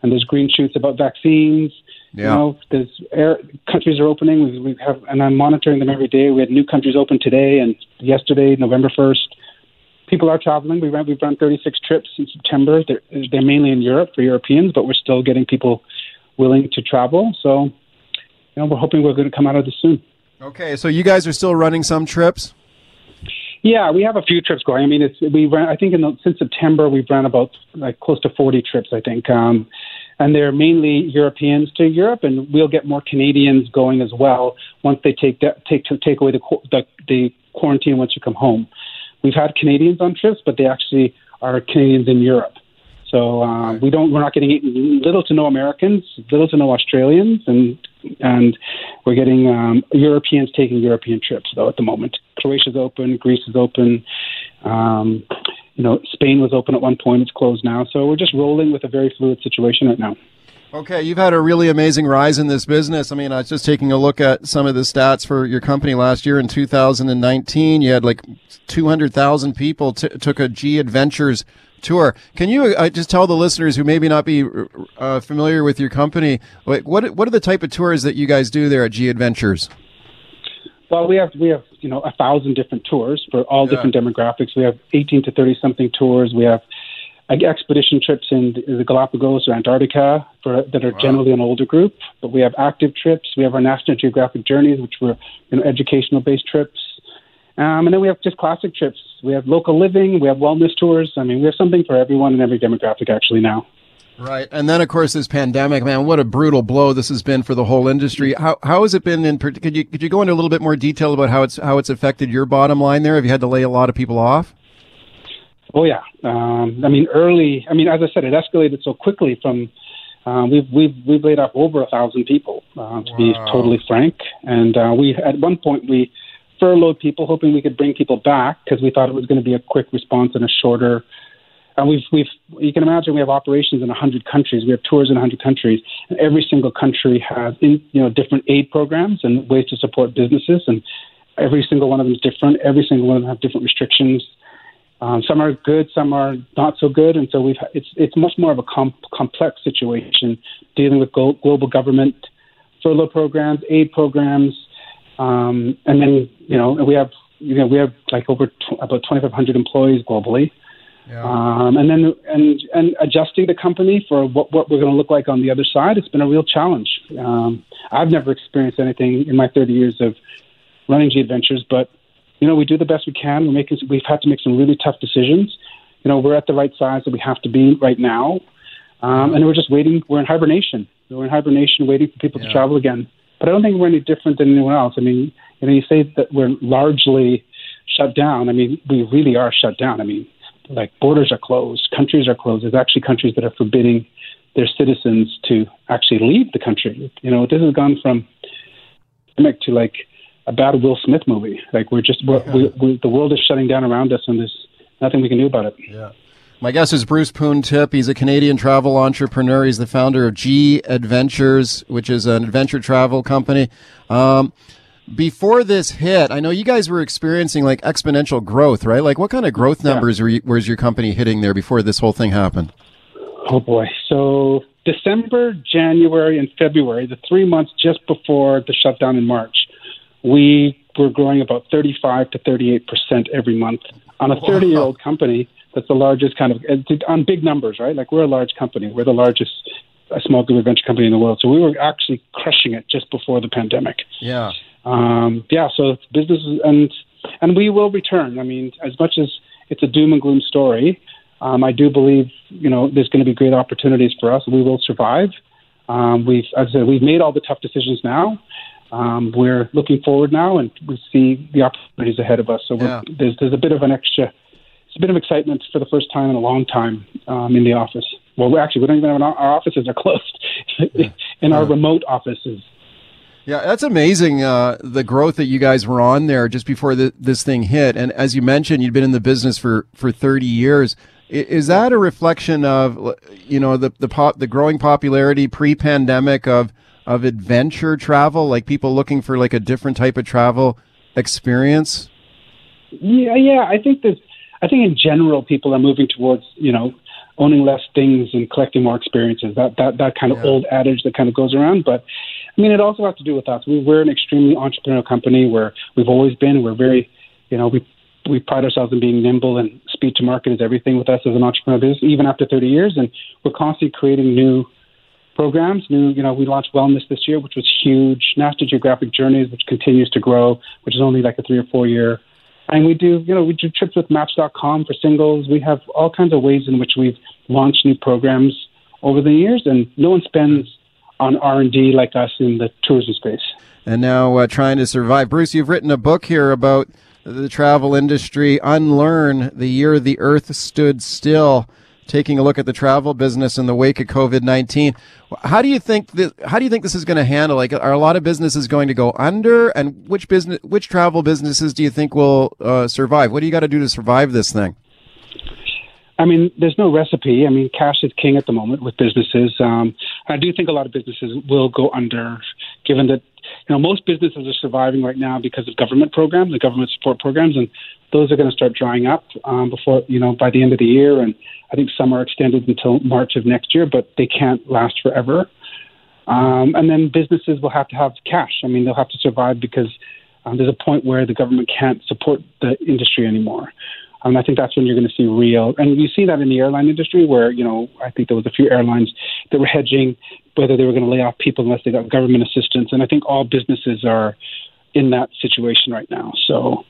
And there's green shoots about vaccines. Yeah. You know, there's air, countries are opening. We, we have, and I'm monitoring them every day. We had new countries open today and yesterday, November first. People are traveling. We ran, we've run thirty-six trips in September. They're, they're mainly in Europe for Europeans, but we're still getting people willing to travel. So, you know, we're hoping we're going to come out of this soon. Okay, so you guys are still running some trips? Yeah, we have a few trips going. I mean, it's we ran. I think in the, since September we've run about like close to forty trips. I think, um, and they're mainly Europeans to Europe, and we'll get more Canadians going as well once they take de- take to take away the, the the quarantine once you come home. We've had Canadians on trips, but they actually are Canadians in Europe. So uh, we don't. We're not getting little to no Americans, little to no Australians, and and we're getting um, Europeans taking European trips though at the moment. Croatia's open, Greece is open. Um, you know, Spain was open at one point; it's closed now. So we're just rolling with a very fluid situation right now. Okay, you've had a really amazing rise in this business. I mean, I was just taking a look at some of the stats for your company last year. In two thousand nineteen, you had like two hundred thousand people t- took a G Adventures tour. Can you uh, just tell the listeners who maybe not be uh, familiar with your company, like, what what are the type of tours that you guys do there at G Adventures? Well, we have we have you know a thousand different tours for all yeah. different demographics. We have eighteen to thirty something tours. We have expedition trips in the Galapagos or Antarctica for, that are wow. generally an older group, but we have active trips. We have our National Geographic journeys, which were you know, educational-based trips. Um, and then we have just classic trips. We have local living. We have wellness tours. I mean, we have something for everyone and every demographic actually now. Right. And then, of course, this pandemic, man, what a brutal blow this has been for the whole industry. How how has it been in particular? Could you, could you go into a little bit more detail about how it's how it's affected your bottom line there? Have you had to lay a lot of people off? Oh, yeah. Um, I mean, early, I mean, as I said, it escalated so quickly from, uh, we've, we've, we've laid off over a thousand people, uh, to wow. be totally frank. And uh, we, at one point, we furloughed people, hoping we could bring people back because we thought it was going to be a quick response and a shorter And we've, we've, you can imagine we have operations in one hundred countries. We have tours in one hundred countries. And every single country has, in, you know, different aid programs and ways to support businesses. And every single one of them is different. Every single one of them have different restrictions. Um, some are good, some are not so good. And so we've, it's, it's much more of a com- complex situation dealing with go- global government, furlough programs, aid programs. Um, and then, you know, we have, you know, we have like over t- about twenty-five hundred employees globally. Yeah. Um, and then and and adjusting the company for what, what we're going to look like on the other side, it's been a real challenge. Um, I've never experienced anything in my thirty years of running G Adventures, but, you know, we do the best we can. We're making, we've had to make some really tough decisions. You know, we're at the right size that we have to be right now. Um, and we're just waiting. We're in hibernation. We're in hibernation waiting for people yeah. to travel again. But I don't think we're any different than anyone else. I mean, you know, you say that we're largely shut down. I mean, we really are shut down. I mean, like borders are closed, countries are closed. There's actually countries that are forbidding their citizens to actually leave the country. You know, this has gone from pandemic to like a bad Will Smith movie. Like we're just, we're, yeah. we, we, the world is shutting down around us and there's nothing we can do about it. Yeah. My guest is Bruce Poon Tip. He's a Canadian travel entrepreneur. He's the founder of G Adventures, which is an adventure travel company. Um, Before this hit, I know you guys were experiencing like exponential growth, right? Like what kind of growth numbers yeah. were you, was your company hitting there before this whole thing happened? Oh, boy. So December, January, and February, the three months just before the shutdown in March, we were growing about thirty-five to thirty-eight percent every month. On a thirty-year-old company, that's the largest kind of – on big numbers, right? Like we're a large company. We're the largest a small group adventure company in the world. So we were actually crushing it just before the pandemic. Yeah. Um, yeah, so business and and we will return. I mean, as much as it's a doom and gloom story, um, I do believe, you know, there's going to be great opportunities for us. We will survive. Um, we've, as I said, we've made all the tough decisions now. Um, we're looking forward now, and we see the opportunities ahead of us. So we're, yeah. there's there's a bit of an extra, it's a bit of excitement for the first time in a long time um, in the office. Well, we actually, we don't even have an, our offices are closed, yeah. in our yeah. remote offices. Yeah, that's amazing, uh, the growth that you guys were on there just before the, this thing hit. And as you mentioned, you've been in the business for, for thirty years. Is that a reflection of, you know, the the, pop, the growing popularity pre-pandemic of, of adventure travel, like people looking for like a different type of travel experience? Yeah, yeah. I think that, I think in general, people are moving towards, you know, owning less things and collecting more experiences, that that that kind of yeah. old adage that kind of goes around. But, I mean, it also has to do with us. We, we're an extremely entrepreneurial company where we've always been. We're very, you know, we we pride ourselves in being nimble, and speed to market is everything with us as an entrepreneur business, even after thirty years. And we're constantly creating new programs. New, you know, we launched Wellness this year, which was huge. National Geographic Journeys, which continues to grow, which is only like a three or four-year. And we do, you know, we do trips with Match dot com for singles. We have all kinds of ways in which we've launched new programs over the years, and no one spends on R and D like us in the tourism space. And now uh, trying to survive. Bruce, you've written a book here about the travel industry, Unlearn, the Year the Earth Stood Still, taking a look at the travel business in the wake of COVID nineteen. How do you think that, how do you think this is going to handle? Like, are a lot of businesses going to go under, and which business, which travel businesses do you think will uh, survive? What do you got to do to survive this thing? I mean, there's no recipe. I mean, cash is king at the moment with businesses. Um, I do think a lot of businesses will go under, given that, you know, most businesses are surviving right now because of government programs, the government support programs, and those are going to start drying up um, before, you know, by the end of the year. And I think some are extended until March of next year, but they can't last forever. Um, and then businesses will have to have cash. I mean, they'll have to survive because um, there's a point where the government can't support the industry anymore. And um, I think that's when you're going to see real, and you see that in the airline industry where, you know, I think there was a few airlines that were hedging whether they were going to lay off people unless they got government assistance. And I think all businesses are in that situation right now. So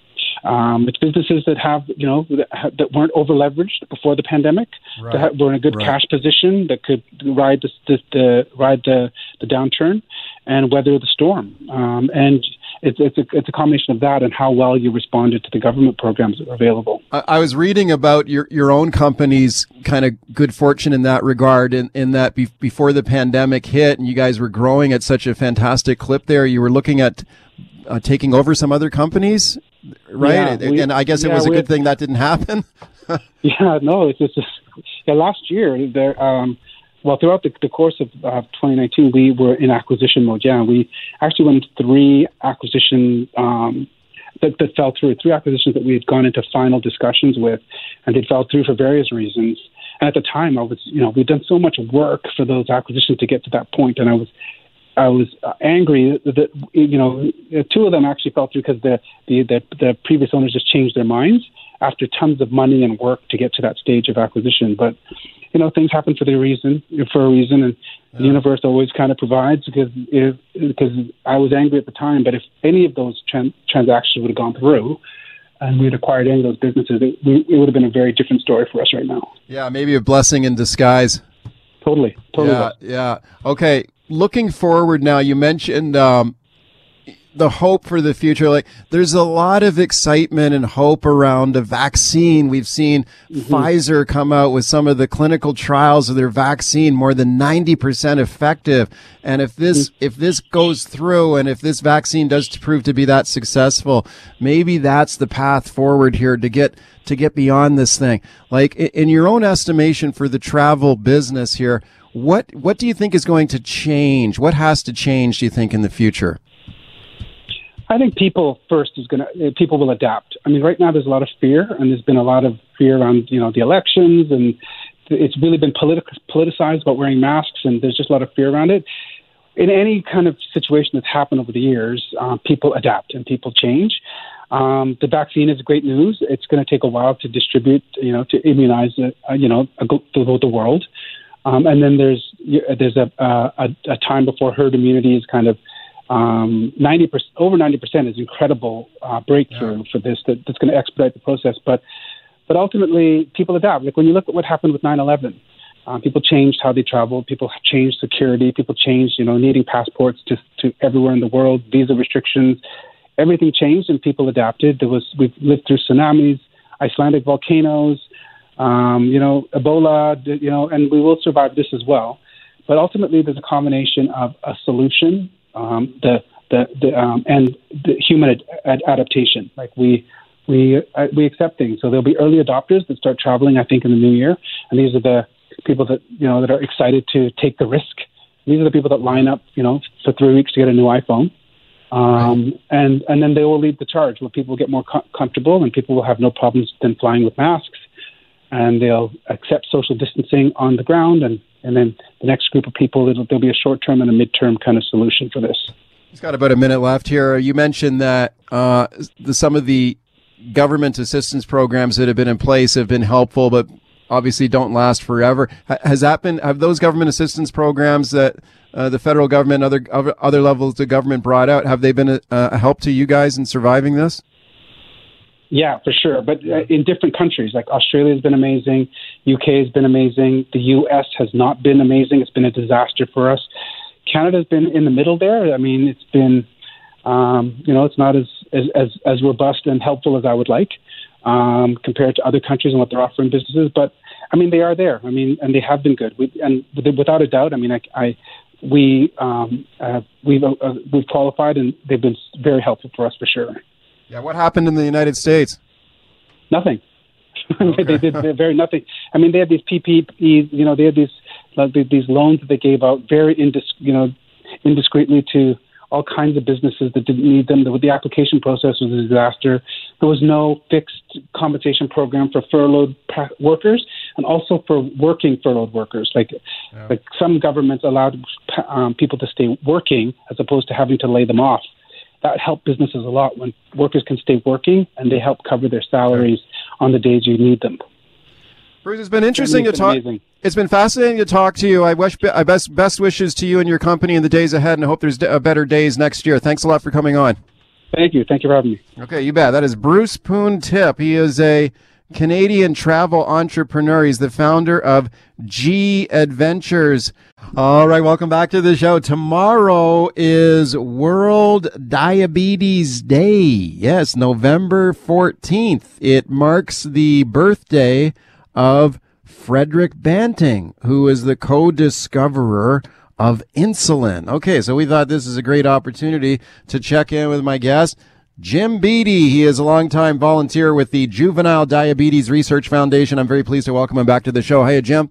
um, it's businesses that have, you know, that weren't over leveraged before the pandemic, right. that were in a good right. cash position that could ride the, the, the ride the, the downturn and weather the storm. Um, and It's it's a, it's a combination of that and how well you responded to the government programs that were available. I, I was reading about your, your own company's kind of good fortune in that regard, in, in that be, before the pandemic hit and you guys were growing at such a fantastic clip there, you were looking at uh, taking over some other companies, right? Yeah, we, and I guess it yeah, was a good thing that didn't happen. yeah, no, it's just, the last year, there, um, well, throughout the, the course of uh, twenty nineteen, we were in acquisition mode. Yeah, we actually went three acquisition um, that, that fell through, three acquisitions that we had gone into final discussions with, and they fell through for various reasons. And at the time, I was, you know, we'd done so much work for those acquisitions to get to that point, and I was. I was angry that, you know, two of them actually fell through because the, the, the, the previous owners just changed their minds after tons of money and work to get to that stage of acquisition. But, you know, things happen for their reason, for a reason, and yeah. The universe always kind of provides, because if, because I was angry at the time. But if any of those tran- transactions would have gone through, and we'd acquired any of those businesses, it, it would have been a very different story for us right now. Yeah, maybe a blessing in disguise. Totally, totally. Yeah, yeah. Okay. Looking forward now, you mentioned um, the hope for the future. Like, there's a lot of excitement and hope around a vaccine. We've seen mm-hmm. Pfizer come out with some of the clinical trials of their vaccine, more than ninety percent effective. And if this mm-hmm. if this goes through, and if this vaccine does prove to be that successful, maybe that's the path forward here to get to get beyond this thing. Like, in your own estimation for the travel business here, What what do you think is going to change? What has to change, do you think, in the future? I think people first is going to people will adapt. I mean, right now there's a lot of fear, and there's been a lot of fear around, you know, the elections, and it's really been politi- politicized about wearing masks, and there's just a lot of fear around it. In any kind of situation that's happened over the years, uh, people adapt and people change. Um, the vaccine is great news. It's going to take a while to distribute, you know, to immunize, uh, you know, the, the world. Um, and then there's there's a, a a time before herd immunity is kind of um, ninety percent, over ninety percent is incredible uh, breakthrough yeah. for this that, that's going to expedite the process. But but ultimately, people adapt. Like, when you look at what happened with nine eleven, um, people changed how they traveled. People changed security. People changed, you know, needing passports to to everywhere in the world. Visa restrictions, everything changed, and people adapted. There was we've lived through tsunamis, Icelandic volcanoes. Um, you know, Ebola, you know, and we will survive this as well. But ultimately, there's a combination of a solution, um, the the, the um, and the human ad- ad- adaptation. Like we we uh, we accept things. So there'll be early adopters that start traveling, I think, in the new year. And these are the people that, you know, that are excited to take the risk. These are the people that line up, you know, for three weeks to get a new iPhone. Um, right. And and then they will lead the charge, where people get more co- comfortable, and people will have no problems then flying with masks. And they'll accept social distancing on the ground. And, and then the next group of people, it'll, there'll be a short-term and a mid-term kind of solution for this. It's got about a minute left here. You mentioned that uh, the, some of the government assistance programs that have been in place have been helpful, but obviously don't last forever. Has that been, have those government assistance programs that uh, the federal government, other, other other levels of government brought out, have they been a, a help to you guys in surviving this? Yeah, for sure. But uh, in different countries, like Australia has been amazing. U K has been amazing. The U S has not been amazing. It's been a disaster for us. Canada's been in the middle there. I mean, it's been, um, you know, it's not as, as, as, as robust and helpful as I would like um, compared to other countries and what they're offering businesses. But, I mean, they are there. I mean, and they have been good. We, and without a doubt, I mean, I, I we, um, uh, we've, uh, we've qualified, and they've been very helpful for us for sure. Yeah, what happened in the United States? Nothing. Okay. They did very nothing. I mean, they had these P P E, you know, they had these like, these loans that they gave out very indis- you know, indiscreetly to all kinds of businesses that didn't need them. The, the application process was a disaster. There was no fixed compensation program for furloughed pra- workers, and also for working furloughed workers. Like, yeah. like some governments allowed um, people to stay working as opposed to having to lay them off. That helped businesses a lot when workers can stay working, and they help cover their salaries on the days you need them. Bruce, it's been interesting to talk. Amazing. It's been fascinating to talk to you. I wish I best best wishes to you and your company in the days ahead, and I hope there's better days next year. Thanks a lot for coming on. Thank you. Thank you for having me. Okay, you bet. That is Bruce Poon Tip. He is a Canadian travel entrepreneur. He's the founder of G Adventures. All right, welcome back to the show. Tomorrow is World Diabetes Day. Yes, November fourteenth. It marks the birthday of Frederick Banting, who is the co-discoverer of insulin. Okay, so we thought this is a great opportunity to check in with my guest, Jim Beatty. He is a longtime volunteer with the Juvenile Diabetes Research Foundation. I'm very pleased to welcome him back to the show. Hiya, Jim.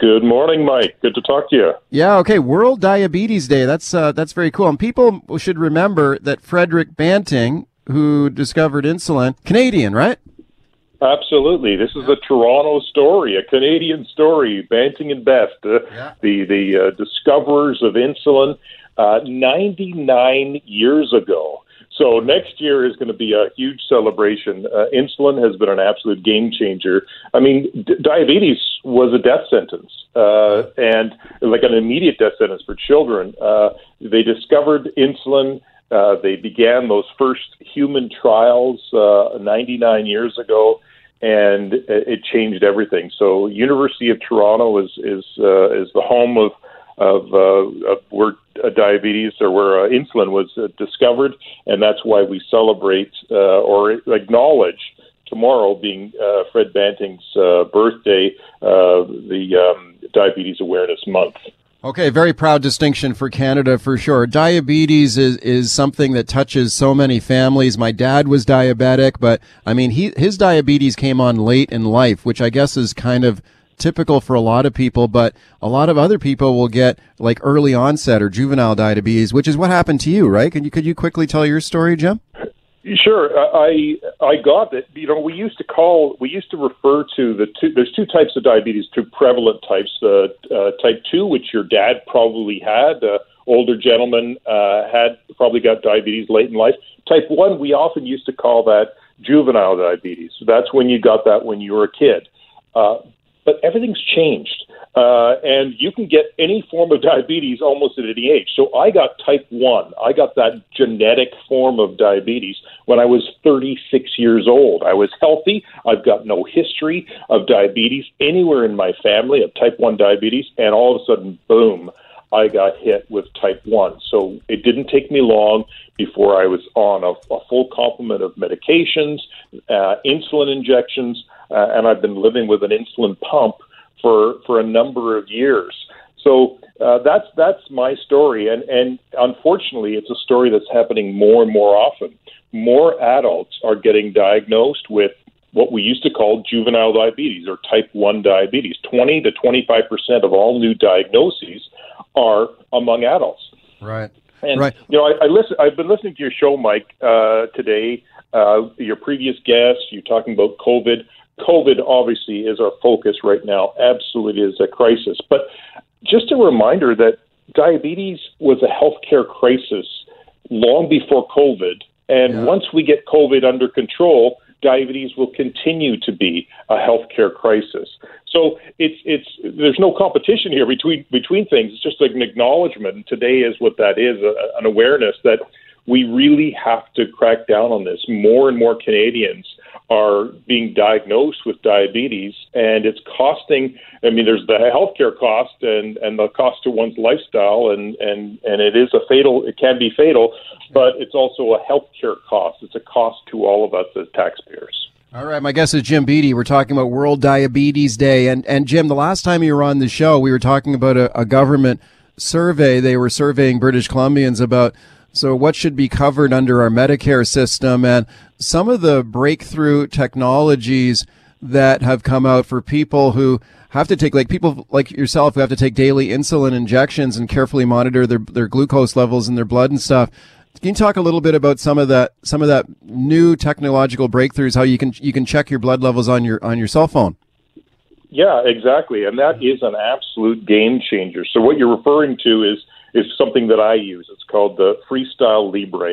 Good morning, Mike. Good to talk to you. Yeah, okay. World Diabetes Day. That's uh, that's very cool. And people should remember that Frederick Banting, who discovered insulin, Canadian, right? Absolutely. This is a Toronto story, a Canadian story. Banting and Best, uh, yeah. the the uh, discoverers of insulin, uh, ninety-nine years ago. So next year is going to be a huge celebration. Uh, insulin has been an absolute game changer. I mean, d- diabetes was a death sentence, uh, and like an immediate death sentence for children. Uh, they discovered insulin. Uh, they began those first human trials uh, ninety-nine years ago, and it changed everything. So University of Toronto is is uh, is the home of Of, uh, of where uh, diabetes or where uh, insulin was uh, discovered, and that's why we celebrate uh, or acknowledge tomorrow being uh, Fred Banting's uh, birthday, uh, the um, Diabetes Awareness Month. Okay, very proud distinction for Canada for sure. Diabetes is, is something that touches so many families. My dad was diabetic, but I mean, he his diabetes came on late in life, which I guess is kind of typical for a lot of people, but a lot of other people will get like early onset or juvenile diabetes, which is what happened to you, right? Can you could you quickly tell your story, Jim? Sure. I I got it. You know, we used to call, we used to refer to the two, there's two types of diabetes, two prevalent types, uh, uh, type two, which your dad probably had, uh, older gentleman uh, had probably got diabetes late in life. Type one, we often used to call that juvenile diabetes. So that's when you got that when you were a kid. Uh, But everything's changed, uh, and you can get any form of diabetes almost at any age. So I got type one. I got that genetic form of diabetes when I was thirty-six years old. I was healthy. I've got no history of diabetes anywhere in my family of type one diabetes, and all of a sudden, boom, I got hit with type one. So it didn't take me long before I was on a, a full complement of medications, uh, insulin injections, Uh, and I've been living with an insulin pump for, for a number of years. So uh, that's that's my story, and, and unfortunately, it's a story that's happening more and more often. More adults are getting diagnosed with what we used to call juvenile diabetes or type one diabetes. twenty to twenty-five percent of all new diagnoses are among adults. Right. And, right. you know, I, I listen, I've been listening to your show, Mike, uh, today, uh, your previous guest, you're talking about COVID. COVID obviously is our focus right now. Absolutely is a crisis. But just a reminder that diabetes was a healthcare crisis long before COVID. And yeah. once we get COVID under control, diabetes will continue to be a healthcare crisis. So it's it's there's no competition here between between things. It's just like an acknowledgement. Today is what that is, a, an awareness that we really have to crack down on this. More and more Canadians are being diagnosed with diabetes, and it's costing, I mean, there's the healthcare cost and, and the cost to one's lifestyle, and, and, and it is a fatal, it can be fatal, but it's also a healthcare cost. It's a cost to all of us as taxpayers. All right, my guest is Jim Beatty. We're talking about World Diabetes Day. And, and Jim, the last time you were on the show, we were talking about a, a government survey. They were surveying British Columbians about So what should be covered under our Medicare system, and some of the breakthrough technologies that have come out for people who have to take, like people like yourself who have to take daily insulin injections and carefully monitor their, their glucose levels in their blood and stuff. Can you talk a little bit about some of that, some of that new technological breakthroughs, how you can, you can check your blood levels on your, on your cell phone? Yeah, exactly. And that is an absolute game changer. So what you're referring to is, is something that I use. It's called the Freestyle Libre.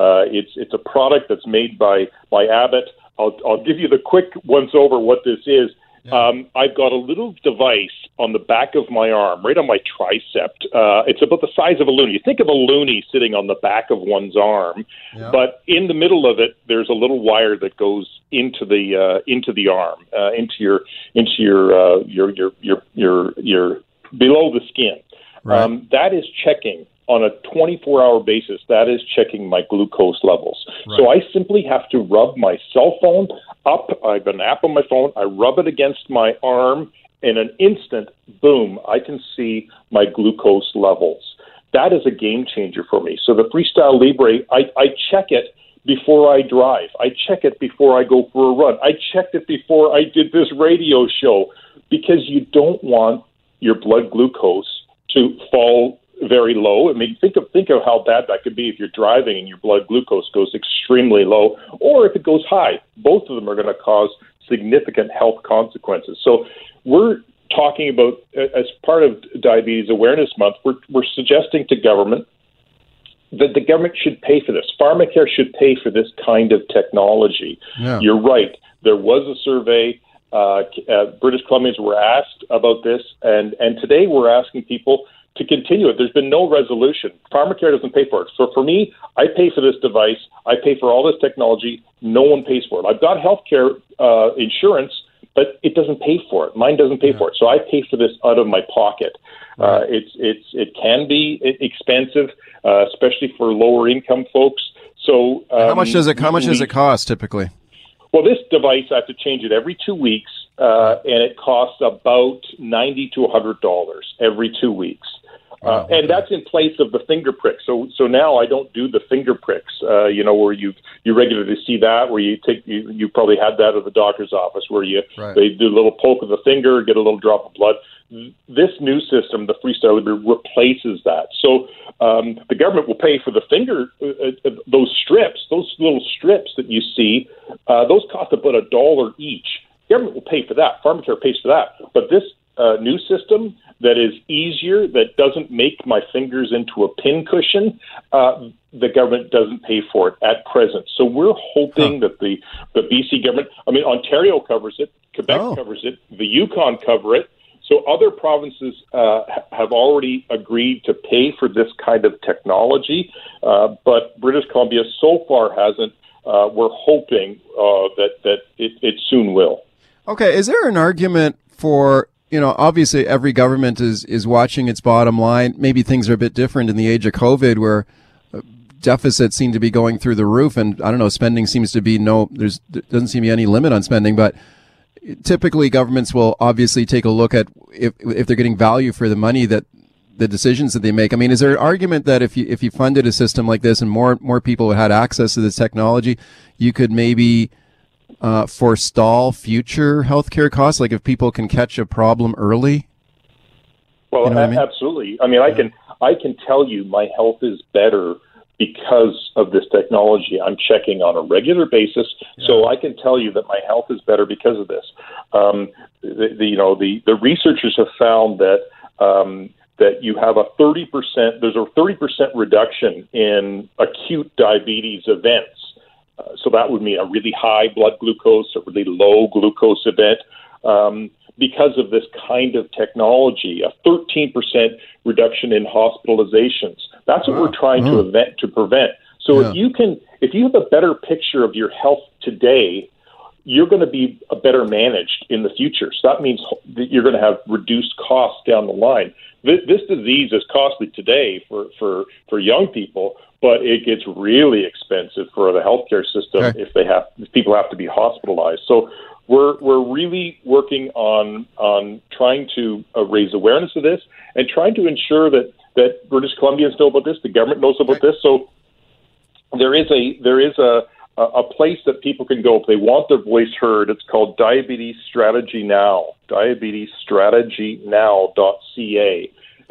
Uh, it's it's a product that's made by by Abbott. I'll I'll give you the quick once over what this is. Yeah. Um, I've got a little device on the back of my arm, right on my tricep. Uh, it's about the size of a loony. You think of a loony sitting on the back of one's arm, yeah. but in the middle of it, there's a little wire that goes into the uh, into the arm, uh, into your into your, uh, your your your your your below the skin. Right. Um, that is checking on a twenty-four hour basis. That is checking my glucose levels. Right. So I simply have to rub my cell phone up. I've got an app on my phone. I rub it against my arm. In an instant, boom, I can see my glucose levels. That is a game changer for me. So the Freestyle Libre, I, I check it before I drive. I check it before I go for a run. I checked it before I did this radio show, because you don't want your blood glucose to fall very low. I mean, think of think of how bad that could be if you're driving and your blood glucose goes extremely low, or if it goes high. Both of them are going to cause significant health consequences. So we're talking about, as part of Diabetes Awareness Month, we're, we're suggesting to government that the government should pay for this. Pharmacare should pay for this kind of technology. Yeah. You're right. There was a survey. Uh, uh, British Columbians were asked about this, and, and today we're asking people to continue it. There's been no resolution. Pharmacare doesn't pay for it. So for me, I pay for this device. I pay for all this technology. No one pays for it. I've got healthcare uh, insurance, but it doesn't pay for it. Mine doesn't pay yeah. for it. So I pay for this out of my pocket. Uh, it's it's it can be expensive, uh, especially for lower income folks. So um, how much does it how much we, does it cost typically? Well, this device, I have to change it every two weeks, uh, and it costs about ninety to a hundred dollars every two weeks. Uh, and that's in place of the finger prick. So, so now I don't do the finger pricks. Uh, you know, where you you regularly see that, where you take you, you probably had that at the doctor's office, where you right. they do a little poke of the finger, get a little drop of blood. This new system, the Freestyle Libre, replaces that. So um, the government will pay for the finger, uh, those strips, those little strips that you see. Uh, those cost about a dollar each. The government will pay for that. Pharmacare pays for that. But this uh, new system, that is easier, that doesn't make my fingers into a pincushion, uh, the government doesn't pay for it at present. So we're hoping huh. that the, the B C government, I mean, Ontario covers it, Quebec oh. covers it, the Yukon cover it. So other provinces uh, have already agreed to pay for this kind of technology, uh, but British Columbia so far hasn't. Uh, we're hoping uh, that, that it, it soon will. Okay, is there an argument for... You know, obviously every government is, is watching its bottom line. Maybe things are a bit different in the age of COVID, where deficits seem to be going through the roof, and I don't know, spending seems to be no, there's doesn't seem to be any limit on spending, but typically governments will obviously take a look at if if they're getting value for the money that the decisions that they make. I mean, is there an argument that if you if you funded a system like this and more more people had access to this technology, you could maybe Uh, forestall future healthcare costs, like if people can catch a problem early? Well, you know a- I mean? absolutely. I mean, yeah. I can I can tell you my health is better because of this technology. I'm checking on a regular basis, yeah. so I can tell you that my health is better because of this. Um, the, the, you know, the, the researchers have found that um, that you have a thirty percent, there's a thirty percent reduction in acute diabetes events. Uh, so that would mean a really high blood glucose, a really low glucose event, um, because of this kind of technology, a thirteen percent reduction in hospitalizations. That's what wow. we're trying wow. to event to prevent. So yeah. if you can, if you have a better picture of your health today, you're going to be better managed in the future. So that means that you're going to have reduced costs down the line. This, this disease is costly today for, for, for young people, but it gets really expensive for the healthcare system okay. if they have if people have to be hospitalized. So we're we're really working on on trying to uh, raise awareness of this and trying to ensure that, that British Columbians know about this, the government knows about okay. this. So there is a there is a a place that people can go if they want their voice heard. It's called Diabetes Strategy Now, diabetes strategy now dot c a.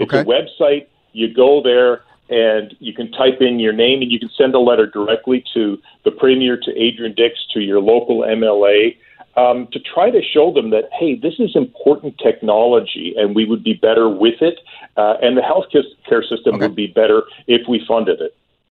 It's okay. a website. You go there, and you can type in your name, and you can send a letter directly to the Premier, to Adrian Dix, to your local M L A, um, to try to show them that, hey, this is important technology, and we would be better with it, uh, and the healthcare system okay. would be better if we funded it.